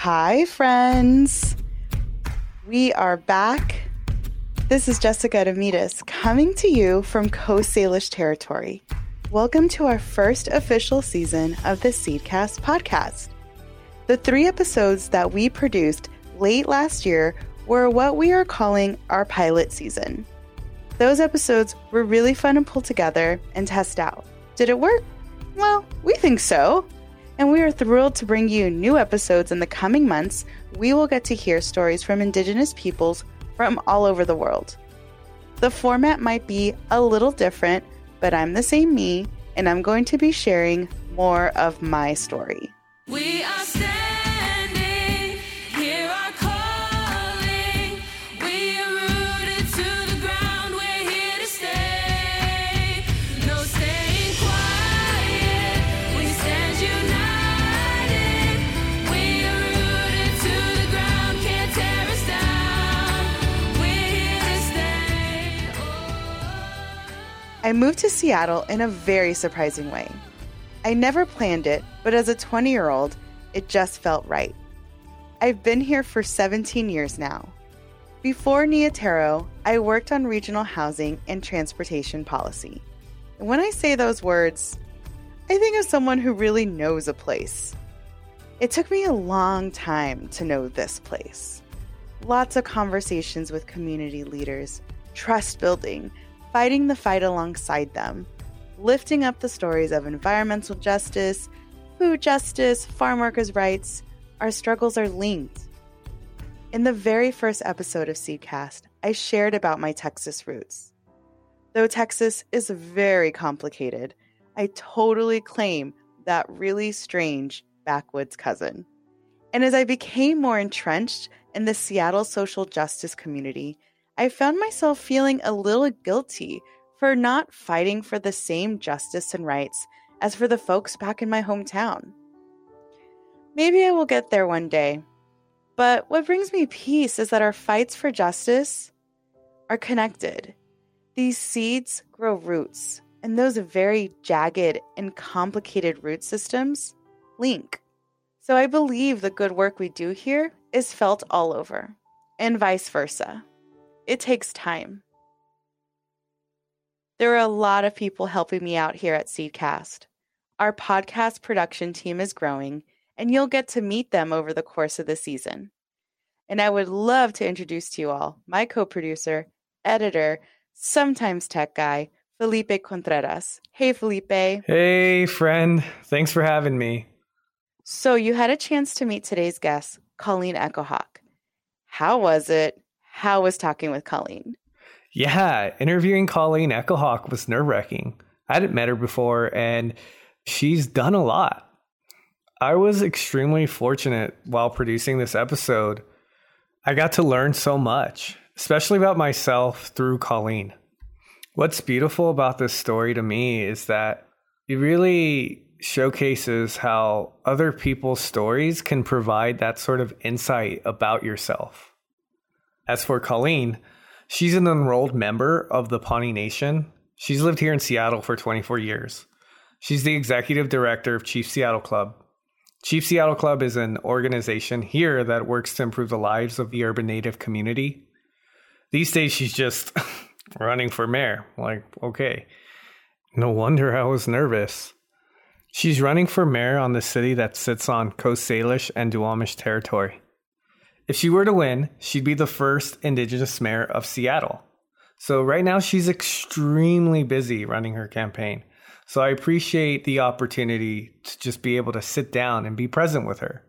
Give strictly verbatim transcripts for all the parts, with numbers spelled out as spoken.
Hi, friends. We are back. This is Jessica Demitas coming to you from Coast Salish territory. Welcome to our first official season of the Seedcast podcast. The three episodes that we produced late last year were what we are calling our pilot season. Those episodes were really fun to pull together and test out. Did it work? Well, we think so. And we are thrilled to bring you new episodes in the coming months. We will get to hear stories from Indigenous peoples from all over the world. The format might be a little different, but I'm the same me, and I'm going to be sharing more of my story. We are standing, hear our calling. We are rooted to the ground, we're here to stay. No staying quiet, we stand united. We are rooted to the ground, can't tear us down. We're here to stay. Oh. I moved to Seattle in a very surprising way. I never planned it, but as a twenty-year-old, it just felt right. I've been here for seventeen years now. Before Neotero, I worked on regional housing and transportation policy. And when I say those words, I think of someone who really knows a place. It took me a long time to know this place. Lots of conversations with community leaders, trust building, fighting the fight alongside them, lifting up the stories of environmental justice, food justice, farm workers' rights. Our struggles are linked. In the very first episode of Seedcast, I shared about my Texas roots. Though Texas is very complicated, I totally claim that really strange backwoods cousin. And as I became more entrenched in the Seattle social justice community, I found myself feeling a little guilty for not fighting for the same justice and rights as for the folks back in my hometown. Maybe I will get there one day, but what brings me peace is that our fights for justice are connected. These seeds grow roots, and those very jagged and complicated root systems link. So I believe the good work we do here is felt all over, and vice versa. It takes time. There are a lot of people helping me out here at Seedcast. Our podcast production team is growing, and you'll get to meet them over the course of the season. And I would love to introduce to you all my co-producer, editor, sometimes tech guy, Felipe Contreras. Hey, Felipe. Hey, friend. Thanks for having me. So you had a chance to meet today's guest, Colleen Echohawk. How was it? How was talking with Colleen? Yeah, interviewing Colleen Echohawk was nerve-wracking. I hadn't met her before, and she's done a lot. I was extremely fortunate while producing this episode. I got to learn so much, especially about myself through Colleen. What's beautiful about this story to me is that it really showcases how other people's stories can provide that sort of insight about yourself. As for Colleen, she's an enrolled member of the Pawnee Nation. She's lived here in Seattle for twenty-four years. She's the executive director of Chief Seattle Club. Chief Seattle Club is an organization here that works to improve the lives of the urban Native community. These days, she's just running for mayor. Like, okay, no wonder I was nervous. She's running for mayor on the city that sits on Coast Salish and Duwamish territory. If she were to win, she'd be the first Indigenous mayor of Seattle. So right now she's extremely busy running her campaign. So I appreciate the opportunity to just be able to sit down and be present with her.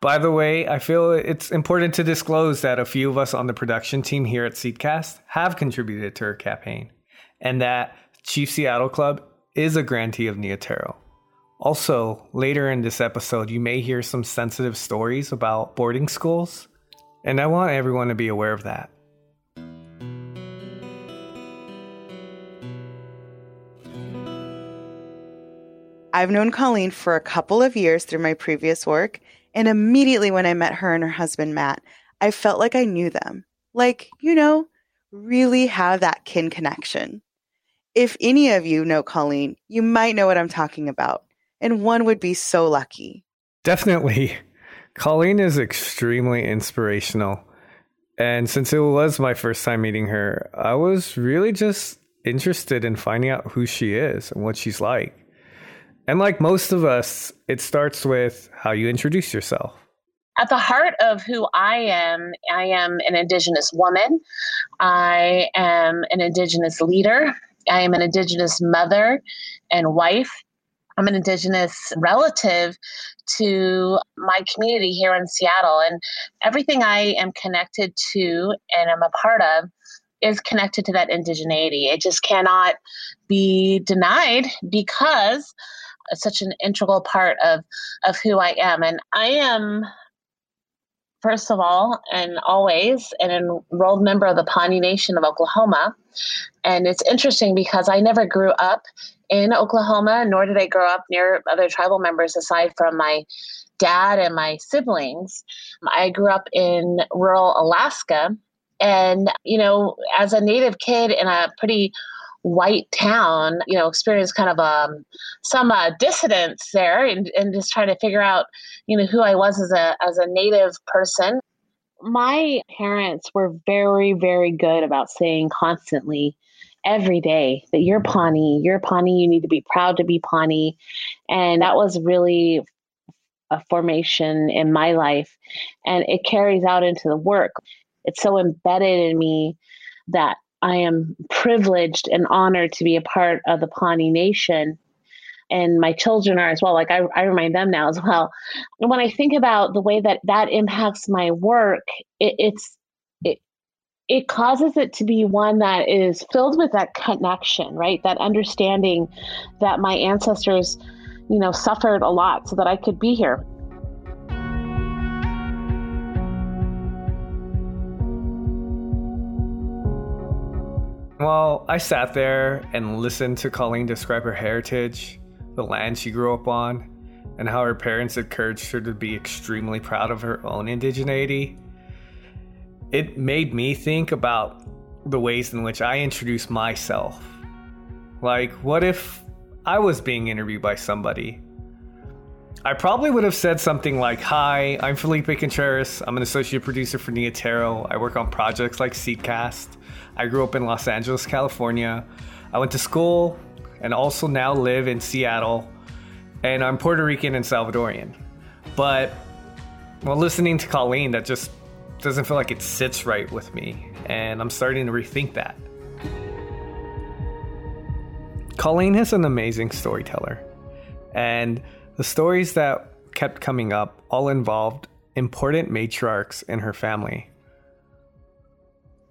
By the way, I feel it's important to disclose that a few of us on the production team here at Seedcast have contributed to her campaign, and that Chief Seattle Club is a grantee of Neotero. Also, later in this episode, you may hear some sensitive stories about boarding schools, and I want everyone to be aware of that. I've known Colleen for a couple of years through my previous work, and immediately when I met her and her husband, Matt, I felt like I knew them. Like, you know, really have that kin connection. If any of you know Colleen, you might know what I'm talking about. And one would be so lucky. Definitely. Colleen is extremely inspirational. And since it was my first time meeting her, I was really just interested in finding out who she is and what she's like. And like most of us, it starts with how you introduce yourself. At the heart of who I am, I am an Indigenous woman. I am an Indigenous leader. I am an Indigenous mother and wife. I'm an Indigenous relative to my community here in Seattle. And everything I am connected to and I'm a part of is connected to that indigeneity. It just cannot be denied because it's such an integral part of, of who I am. And I am, first of all, and always, an enrolled member of the Pawnee Nation of Oklahoma. And it's interesting because I never grew up in Oklahoma, nor did I grow up near other tribal members aside from my dad and my siblings. I grew up in rural Alaska. And, you know, as a Native kid in a pretty white town, you know, experienced kind of um, some uh, dissidence there and, and just trying to figure out, you know, who I was as a as a Native person. My parents were very, very good about saying constantly every day that you're Pawnee, you're Pawnee, you need to be proud to be Pawnee. And that was really a formation in my life. And it carries out into the work. It's so embedded in me that I am privileged and honored to be a part of the Pawnee Nation. And my children are as well. Like I, I remind them now as well. And when I think about the way that that impacts my work, it, it's it it causes it to be one that is filled with that connection, right? That understanding that my ancestors, you know, suffered a lot so that I could be here. While I sat there and listened to Colleen describe her heritage, the land she grew up on, and how her parents encouraged her to be extremely proud of her own indigeneity, it made me think about the ways in which I introduce myself. Like, what if I was being interviewed by somebody? I probably would have said something like, "Hi, I'm Felipe Contreras. I'm an associate producer for Neotero. I work on projects like Seedcast. I grew up in Los Angeles, California. I went to school and also now live in Seattle. And I'm Puerto Rican and Salvadorian." But while listening to Colleen, that just doesn't feel like it sits right with me. And I'm starting to rethink that. Colleen is an amazing storyteller. And the stories that kept coming up all involved important matriarchs in her family.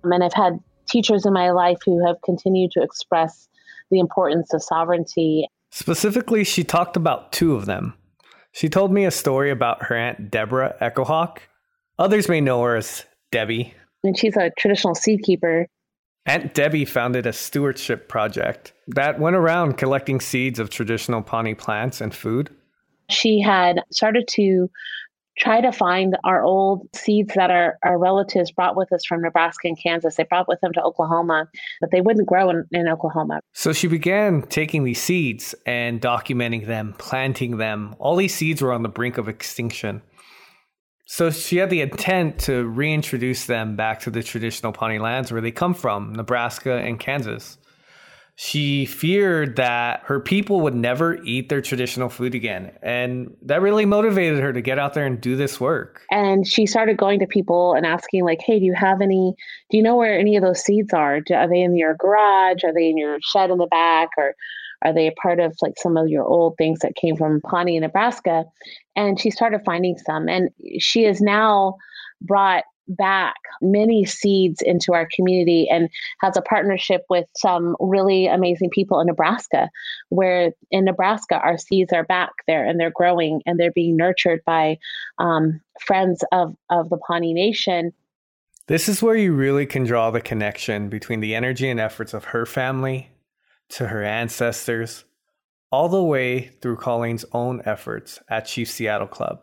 And I've had teachers in my life who have continued to express the importance of sovereignty. Specifically, she talked about two of them. She told me a story about her aunt Deborah Echohawk. Others may know her as Debbie. And she's a traditional seed keeper. Aunt Debbie founded a stewardship project that went around collecting seeds of traditional Pawnee plants and food. She had started to try to find our old seeds that our, our relatives brought with us from Nebraska and Kansas. They brought with them to Oklahoma, but they wouldn't grow in, in Oklahoma. So she began taking these seeds and documenting them, planting them. All these seeds were on the brink of extinction. So she had the intent to reintroduce them back to the traditional Pawnee lands where they come from, Nebraska and Kansas. She feared that her people would never eat their traditional food again. And that really motivated her to get out there and do this work. And she started going to people and asking like, "Hey, do you have any, do you know where any of those seeds are? Are they in your garage? Are they in your shed in the back? Or are they a part of like some of your old things that came from Pawnee, Nebraska?" And she started finding some. And she has now brought back many seeds into our community and has a partnership with some really amazing people in Nebraska, where in Nebraska, our seeds are back there and they're growing and they're being nurtured by um, friends of, of the Pawnee Nation. This is where you really can draw the connection between the energy and efforts of her family to her ancestors, all the way through Colleen's own efforts at Chief Seattle Club,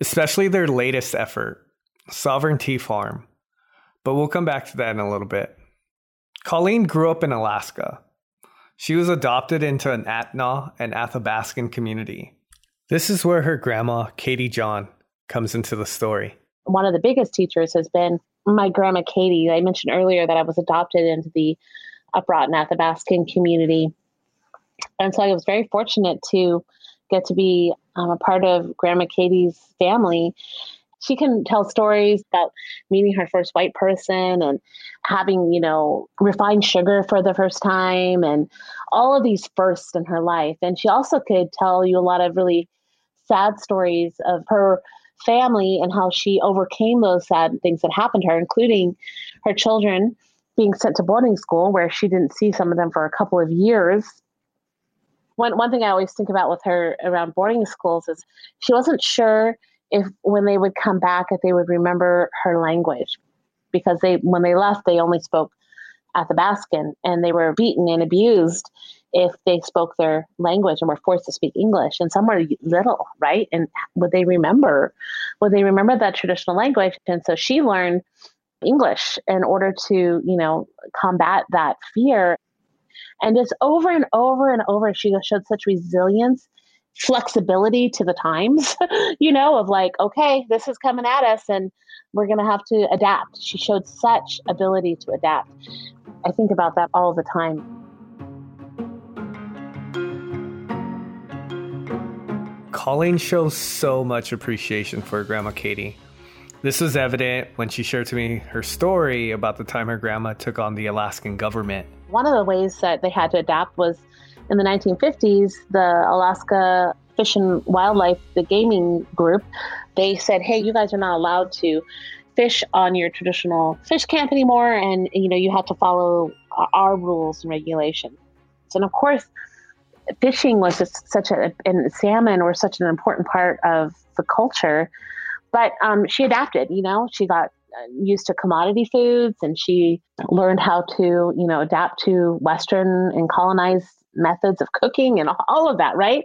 especially their latest effort, Sovereignty Farm. But we'll come back to that in a little bit. Colleen grew up in Alaska. She was adopted into an Ahtna and Athabaskan community. This is where her grandma, Katie John, comes into the story? One of the biggest teachers has been my grandma, Katie. I mentioned earlier that I was adopted into the Uprotten Athabaskan community. And so I was very fortunate to get to be um, a part of Grandma Katie's family. She can tell stories about meeting her first white person and having, you know, refined sugar for the first time and all of these firsts in her life. And she also could tell you a lot of really sad stories of her family and how she overcame those sad things that happened to her, including her children being sent to boarding school where she didn't see some of them for a couple of years. One one thing I always think about with her around boarding schools is she wasn't sure if when they would come back, if they would remember her language, because they when they left, they only spoke Athabaskan and they were beaten and abused if they spoke their language and were forced to speak English, and some were little, right? And would they remember, would they remember that traditional language? And so she learned English in order to, you know, combat that fear. And just over and over and over, she showed such resilience, flexibility to the times, you know, of like, okay, this is coming at us and we're going to have to adapt. She showed such ability to adapt. I think about that all the time. Colleen shows so much appreciation for Grandma Katie. This was evident when she shared to me her story about the time her grandma took on the Alaskan government. One of the ways that they had to adapt was in the nineteen fifties, the Alaska Fish and Wildlife, the gaming group, they said, hey, you guys are not allowed to fish on your traditional fish camp anymore. And, you know, you have to follow our rules and regulations. And of course, fishing was just such a, and salmon were such an important part of the culture. But um, she adapted, you know, she got used to commodity foods and she learned how to, you know, adapt to Western and colonized methods of cooking and all of that, right?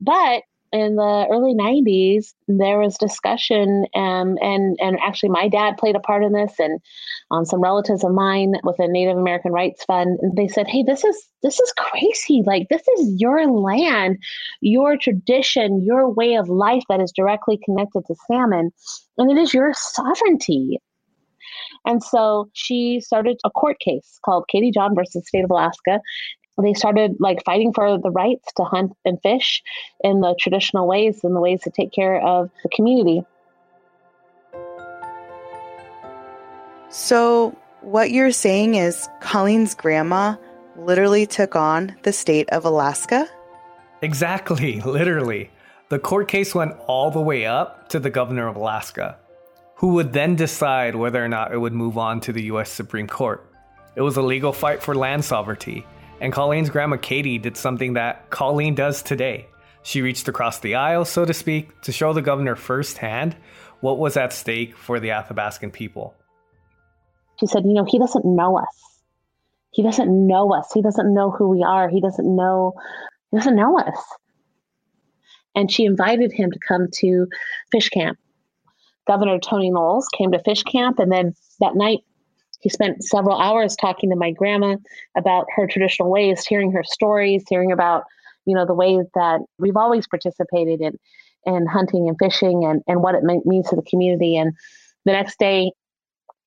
But in the early nineties, there was discussion um, and, and actually my dad played a part in this and um, some relatives of mine with the Native American Rights Fund. And they said, hey, this is, this is crazy. Like, this is your land, your tradition, your way of life that is directly connected to salmon. And it is your sovereignty. And so she started a court case called Katie John versus State of Alaska. They started like fighting for the rights to hunt and fish in the traditional ways and the ways to take care of the community. So what you're saying is Colleen's grandma literally took on the state of Alaska? Exactly, literally. The court case went all the way up to the governor of Alaska, who would then decide whether or not it would move on to the U S Supreme Court. It was a legal fight for land sovereignty. And Colleen's grandma Katie did something that Colleen does today. She reached across the aisle, so to speak, to show the governor firsthand what was at stake for the Athabaskan people. She said, you know, he doesn't know us. He doesn't know us. He doesn't know who we are. He doesn't know, he doesn't know us. And she invited him to come to fish camp. Governor Tony Knowles came to fish camp, and then that night, he spent several hours talking to my grandma about her traditional ways, hearing her stories, hearing about, you know, the ways that we've always participated in, in hunting and fishing and, and what it means to the community. And the next day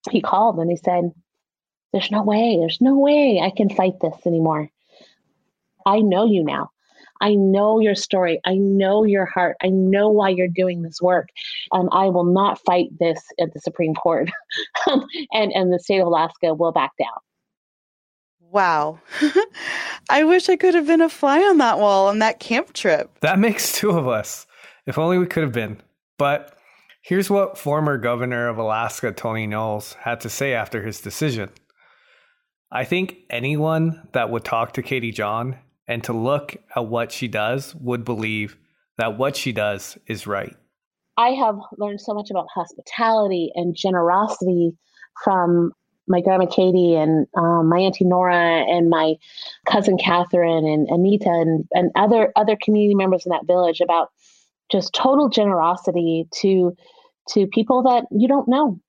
he called and he said, there's no way, there's no way I can fight this anymore. I know you now. I know your story. I know your heart. I know why you're doing this work. Um, I will not fight this at the Supreme Court. and, and the state of Alaska will back down. Wow. I wish I could have been a fly on that wall on that camp trip. That makes two of us. If only we could have been. But here's what former governor of Alaska, Tony Knowles, had to say after his decision. I think anyone that would talk to Katie John and to look at what she does would believe that what she does is right. I have learned so much about hospitality and generosity from my grandma Katie and um, my auntie Nora and my cousin Catherine and Anita and, and other other community members in that village about just total generosity to to people that you don't know.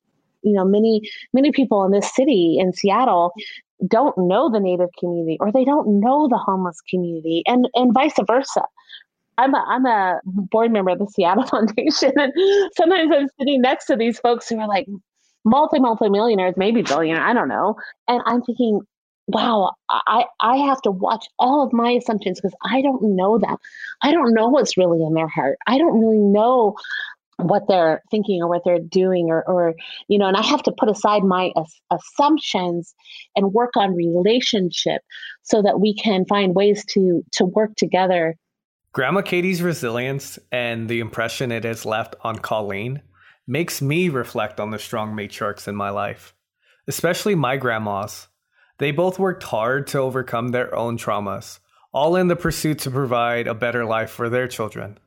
You know, many, many people in this city in Seattle don't know the Native community or they don't know the homeless community and, and vice versa. I'm a, I'm a board member of the Seattle Foundation, and sometimes I'm sitting next to these folks who are like multi, multi-millionaires, maybe billionaire, I don't know. And I'm thinking, wow, I, I have to watch all of my assumptions because I don't know them. I don't know what's really in their heart. I don't really know what they're thinking or what they're doing, or, or, you know, and I have to put aside my as- assumptions and work on relationship so that we can find ways to, to work together. Grandma Katie's resilience and the impression it has left on Colleen makes me reflect on the strong matriarchs in my life, especially my grandmas. They both worked hard to overcome their own traumas, all in the pursuit to provide a better life for their children.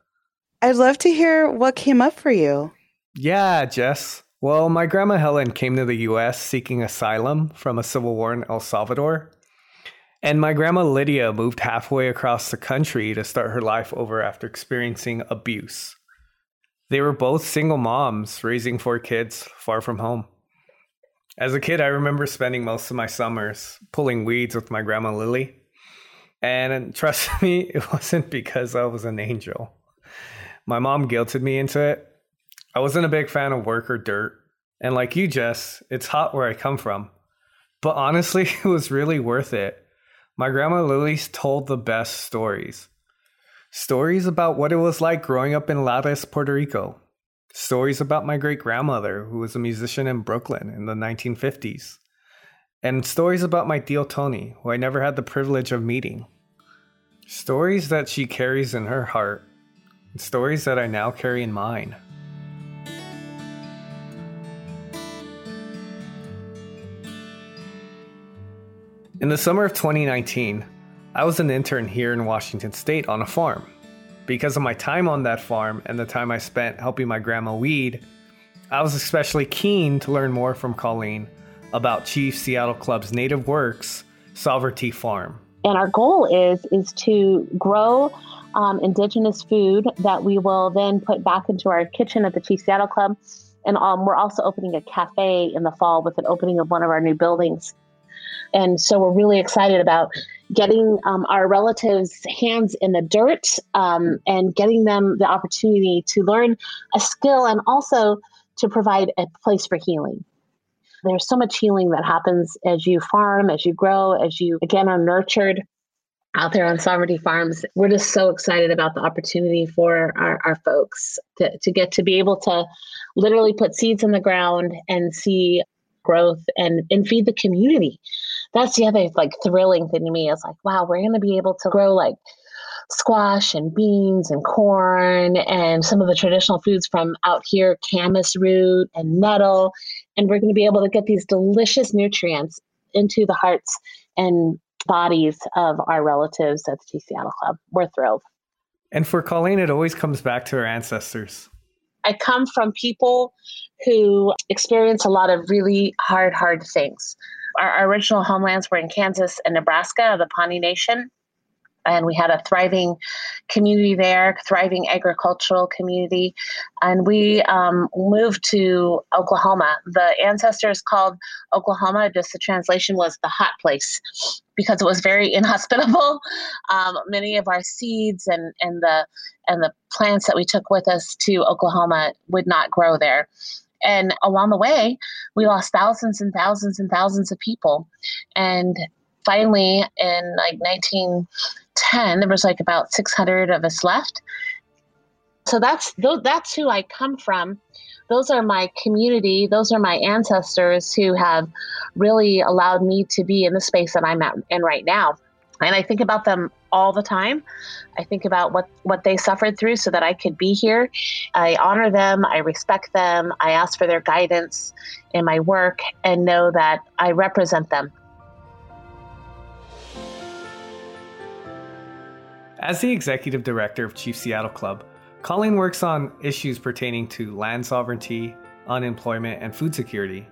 I'd love to hear what came up for you. Yeah, Jess. Well, my grandma Helen came to the U S seeking asylum from a civil war in El Salvador. And my grandma Lydia moved halfway across the country to start her life over after experiencing abuse. They were both single moms raising four kids far from home. As a kid, I remember spending most of my summers pulling weeds with my grandma Lily. And trust me, it wasn't because I was an angel. My mom guilted me into it. I wasn't a big fan of work or dirt. And like you, Jess, it's hot where I come from. But honestly, it was really worth it. My grandma Lily's told the best stories. Stories about what it was like growing up in Lares, Puerto Rico. Stories about my great-grandmother, who was a musician in Brooklyn in the nineteen fifties. And stories about my tío Tony, who I never had the privilege of meeting. Stories that she carries in her heart. Stories that I now carry in mine. In the summer of twenty nineteen, I was an intern here in Washington State on a farm. Because of my time on that farm and the time I spent helping my grandma weed, I was especially keen to learn more from Colleen about Chief Seattle Club's Native Works Sovereignty Farm. And our goal is, is to grow Um, indigenous food that we will then put back into our kitchen at the Chief Seattle Club. And um, we're also opening a cafe in the fall with an opening of one of our new buildings. And so we're really excited about getting um, our relatives' hands in the dirt um, and getting them the opportunity to learn a skill and also to provide a place for healing. There's so much healing that happens as you farm, as you grow, as you, again, are nurtured out there on Sovereignty Farms. We're just so excited about the opportunity for our, our folks to, to get to be able to literally put seeds in the ground and see growth and, and feed the community. That's the other like thrilling thing to me. It's like, wow, we're going to be able to grow like squash and beans and corn and some of the traditional foods from out here, camas root and nettle. And we're going to be able to get these delicious nutrients into the hearts and bodies of our relatives at the Chief Seattle Club. We're thrilled. And for Colleen, it always comes back to her ancestors. I come from people who experience a lot of really hard, hard things. Our, our original homelands were in Kansas and Nebraska, the Pawnee Nation. And we had a thriving community there, thriving agricultural community. And we um, moved to Oklahoma. The ancestors called Oklahoma, just the translation was the hot place, because it was very inhospitable. Um, many of our seeds and, and the and the plants that we took with us to Oklahoma would not grow there. And along the way, we lost thousands and thousands and thousands of people. And finally, in like nineteen ten, there was like about six hundred of us left. So that's that's who I come from. Those are my community. Those are my ancestors who have really allowed me to be in the space that I'm at in right now. And I think about them all the time. I think about what, what they suffered through so that I could be here. I honor them. I respect them. I ask for their guidance in my work and know that I represent them. As the executive director of Chief Seattle Club, Colleen works on issues pertaining to land sovereignty, unemployment, and food security.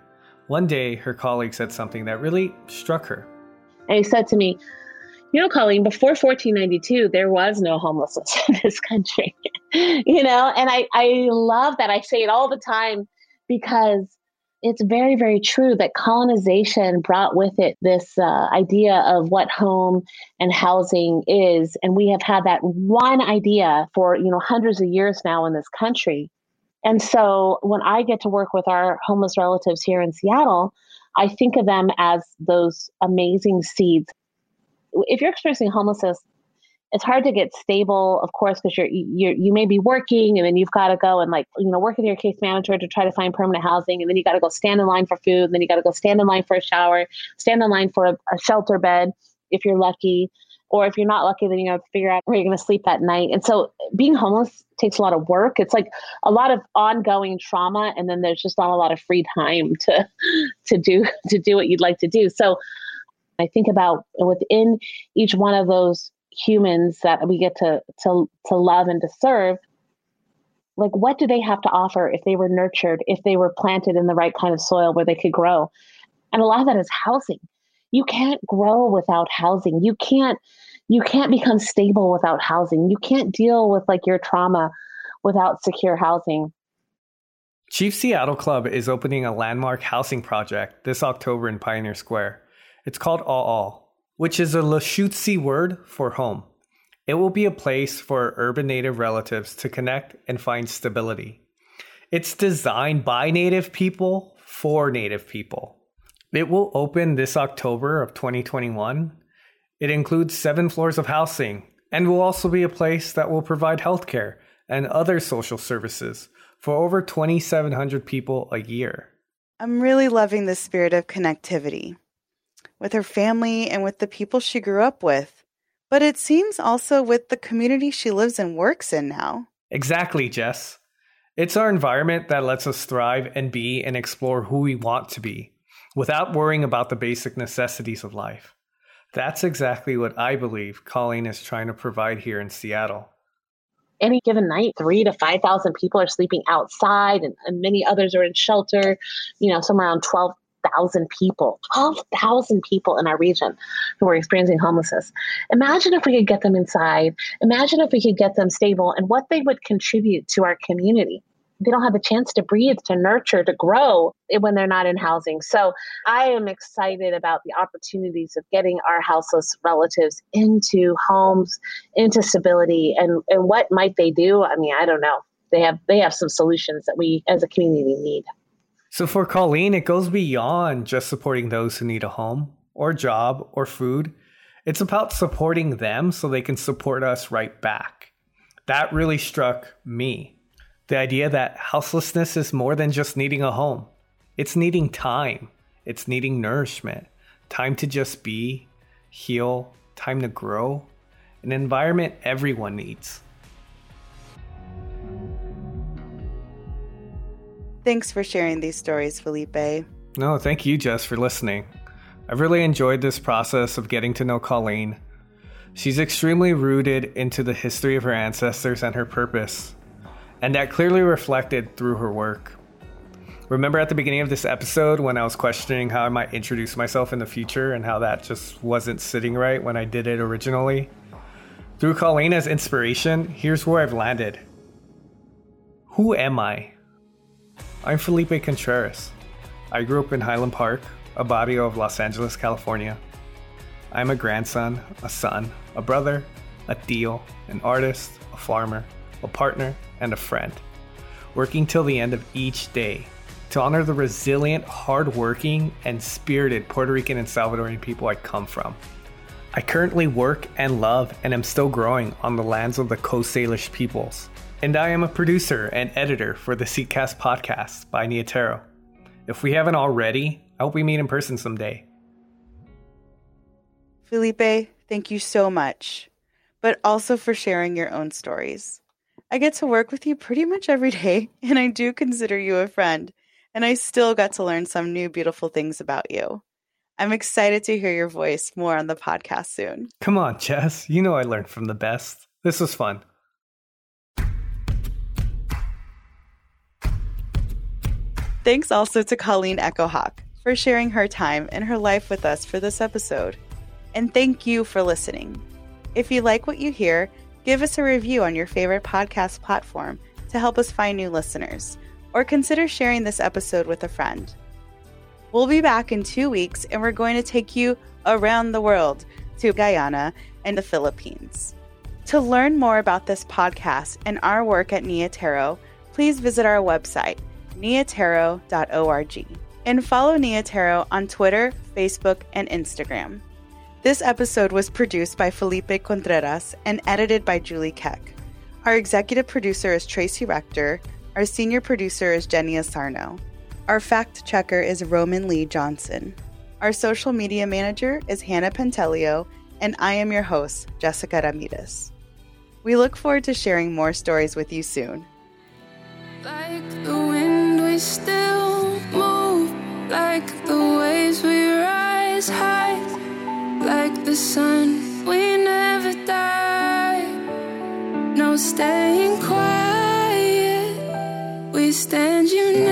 One day, her colleague said something that really struck her. And he said to me, you know, Colleen, before fourteen ninety-two, there was no homelessness in this country. You know, and I, I love that. I say it all the time because It's very, very true that colonization brought with it this uh, idea of what home and housing is. And we have had that one idea for, you know, hundreds of years now in this country. And so when I get to work with our homeless relatives here in Seattle, I think of them as those amazing seeds. If you're experiencing homelessness, it's hard to get stable, of course, because you're, you're, you may be working and then you've got to go and, like, you know, work with your case manager to try to find permanent housing. And then you got to go stand in line for food. And then you got to go stand in line for a shower, stand in line for a, a shelter bed, if you're lucky. Or if you're not lucky, then you got to figure out where you're going to sleep that night. And so being homeless takes a lot of work. It's like a lot of ongoing trauma. And then there's just not a lot of free time to, to do, to do what you'd like to do. So I think about within each one of those humans that we get to, to, to love and to serve, like, what do they have to offer if they were nurtured, if they were planted in the right kind of soil where they could grow? And a lot of that is housing. You can't grow without housing. You can't, you can't become stable without housing. You can't deal with, like, your trauma without secure housing. Chief Seattle Club is opening a landmark housing project this October in Pioneer Square. It's called A'al, which is a Lushootseed word for home. It will be a place for urban Native relatives to connect and find stability. It's designed by Native people for Native people. It will open this October of twenty twenty-one. It includes seven floors of housing and will also be a place that will provide healthcare and other social services for over twenty-seven hundred people a year. I'm really loving the spirit of connectivity with her family and with the people she grew up with, but it seems also with the community she lives and works in now. Exactly, Jess. It's our environment that lets us thrive and be and explore who we want to be without worrying about the basic necessities of life. That's exactly what I believe Colleen is trying to provide here in Seattle. Any given night, three to five thousand people are sleeping outside, and, and many others are in shelter, you know, somewhere around twelve thousand people, twelve thousand people in our region who are experiencing homelessness. Imagine if we could get them inside. Imagine if we could get them stable and what they would contribute to our community. They don't have a chance to breathe, to nurture, to grow when they're not in housing. So I am excited about the opportunities of getting our houseless relatives into homes, into stability. And, and what might they do? I mean, I don't know. They have they have some solutions that we as a community need. So for Colleen, it goes beyond just supporting those who need a home or job or food. It's about supporting them so they can support us right back. That really struck me. The idea that houselessness is more than just needing a home. It's needing time. It's needing nourishment, time to just be, heal, time to grow, an environment everyone needs. Thanks for sharing these stories, Felipe. No, thank you, Jess, for listening. I've really enjoyed this process of getting to know Colleen. She's extremely rooted into the history of her ancestors and her purpose, and that clearly reflected through her work. Remember at the beginning of this episode when I was questioning how I might introduce myself in the future and how that just wasn't sitting right when I did it originally? Through Colleen as inspiration, here's where I've landed. Who am I? I'm Felipe Contreras. I grew up in Highland Park, a barrio of Los Angeles, California. I'm a grandson, a son, a brother, a tío, an artist, a farmer, a partner, and a friend, working till the end of each day to honor the resilient, hardworking, and spirited Puerto Rican and Salvadoran people I come from. I currently work and love and am still growing on the lands of the Coast Salish peoples. And I am a producer and editor for the Seedcast podcast by Neotero. If we haven't already, I hope we meet in person someday. Felipe, thank you so much, but also for sharing your own stories. I get to work with you pretty much every day, and I do consider you a friend, and I still got to learn some new beautiful things about you. I'm excited to hear your voice more on the podcast soon. Come on, Jess. You know I learned from the best. This was fun. Thanks also to Colleen Echohawk for sharing her time and her life with us for this episode. And thank you for listening. If you like what you hear, give us a review on your favorite podcast platform to help us find new listeners, or consider sharing this episode with a friend. We'll be back in two weeks and we're going to take you around the world to Guyana and the Philippines. To learn more about this podcast and our work at Neotero, please visit our website, neotero dot org, and follow Neotero on Twitter, Facebook, and Instagram. This episode was produced by Felipe Contreras and edited by Julie Keck. Our executive producer is Tracy Rector. Our senior producer is Jenny Asarno. Our fact checker is Roman Lee Johnson. Our social media manager is Hannah Pentelio, and I am your host, Jessica Ramirez. We look forward to sharing more stories with you soon. Like the wind we still move, like the waves we rise high, like the sun we never die. No staying quiet, we stand united.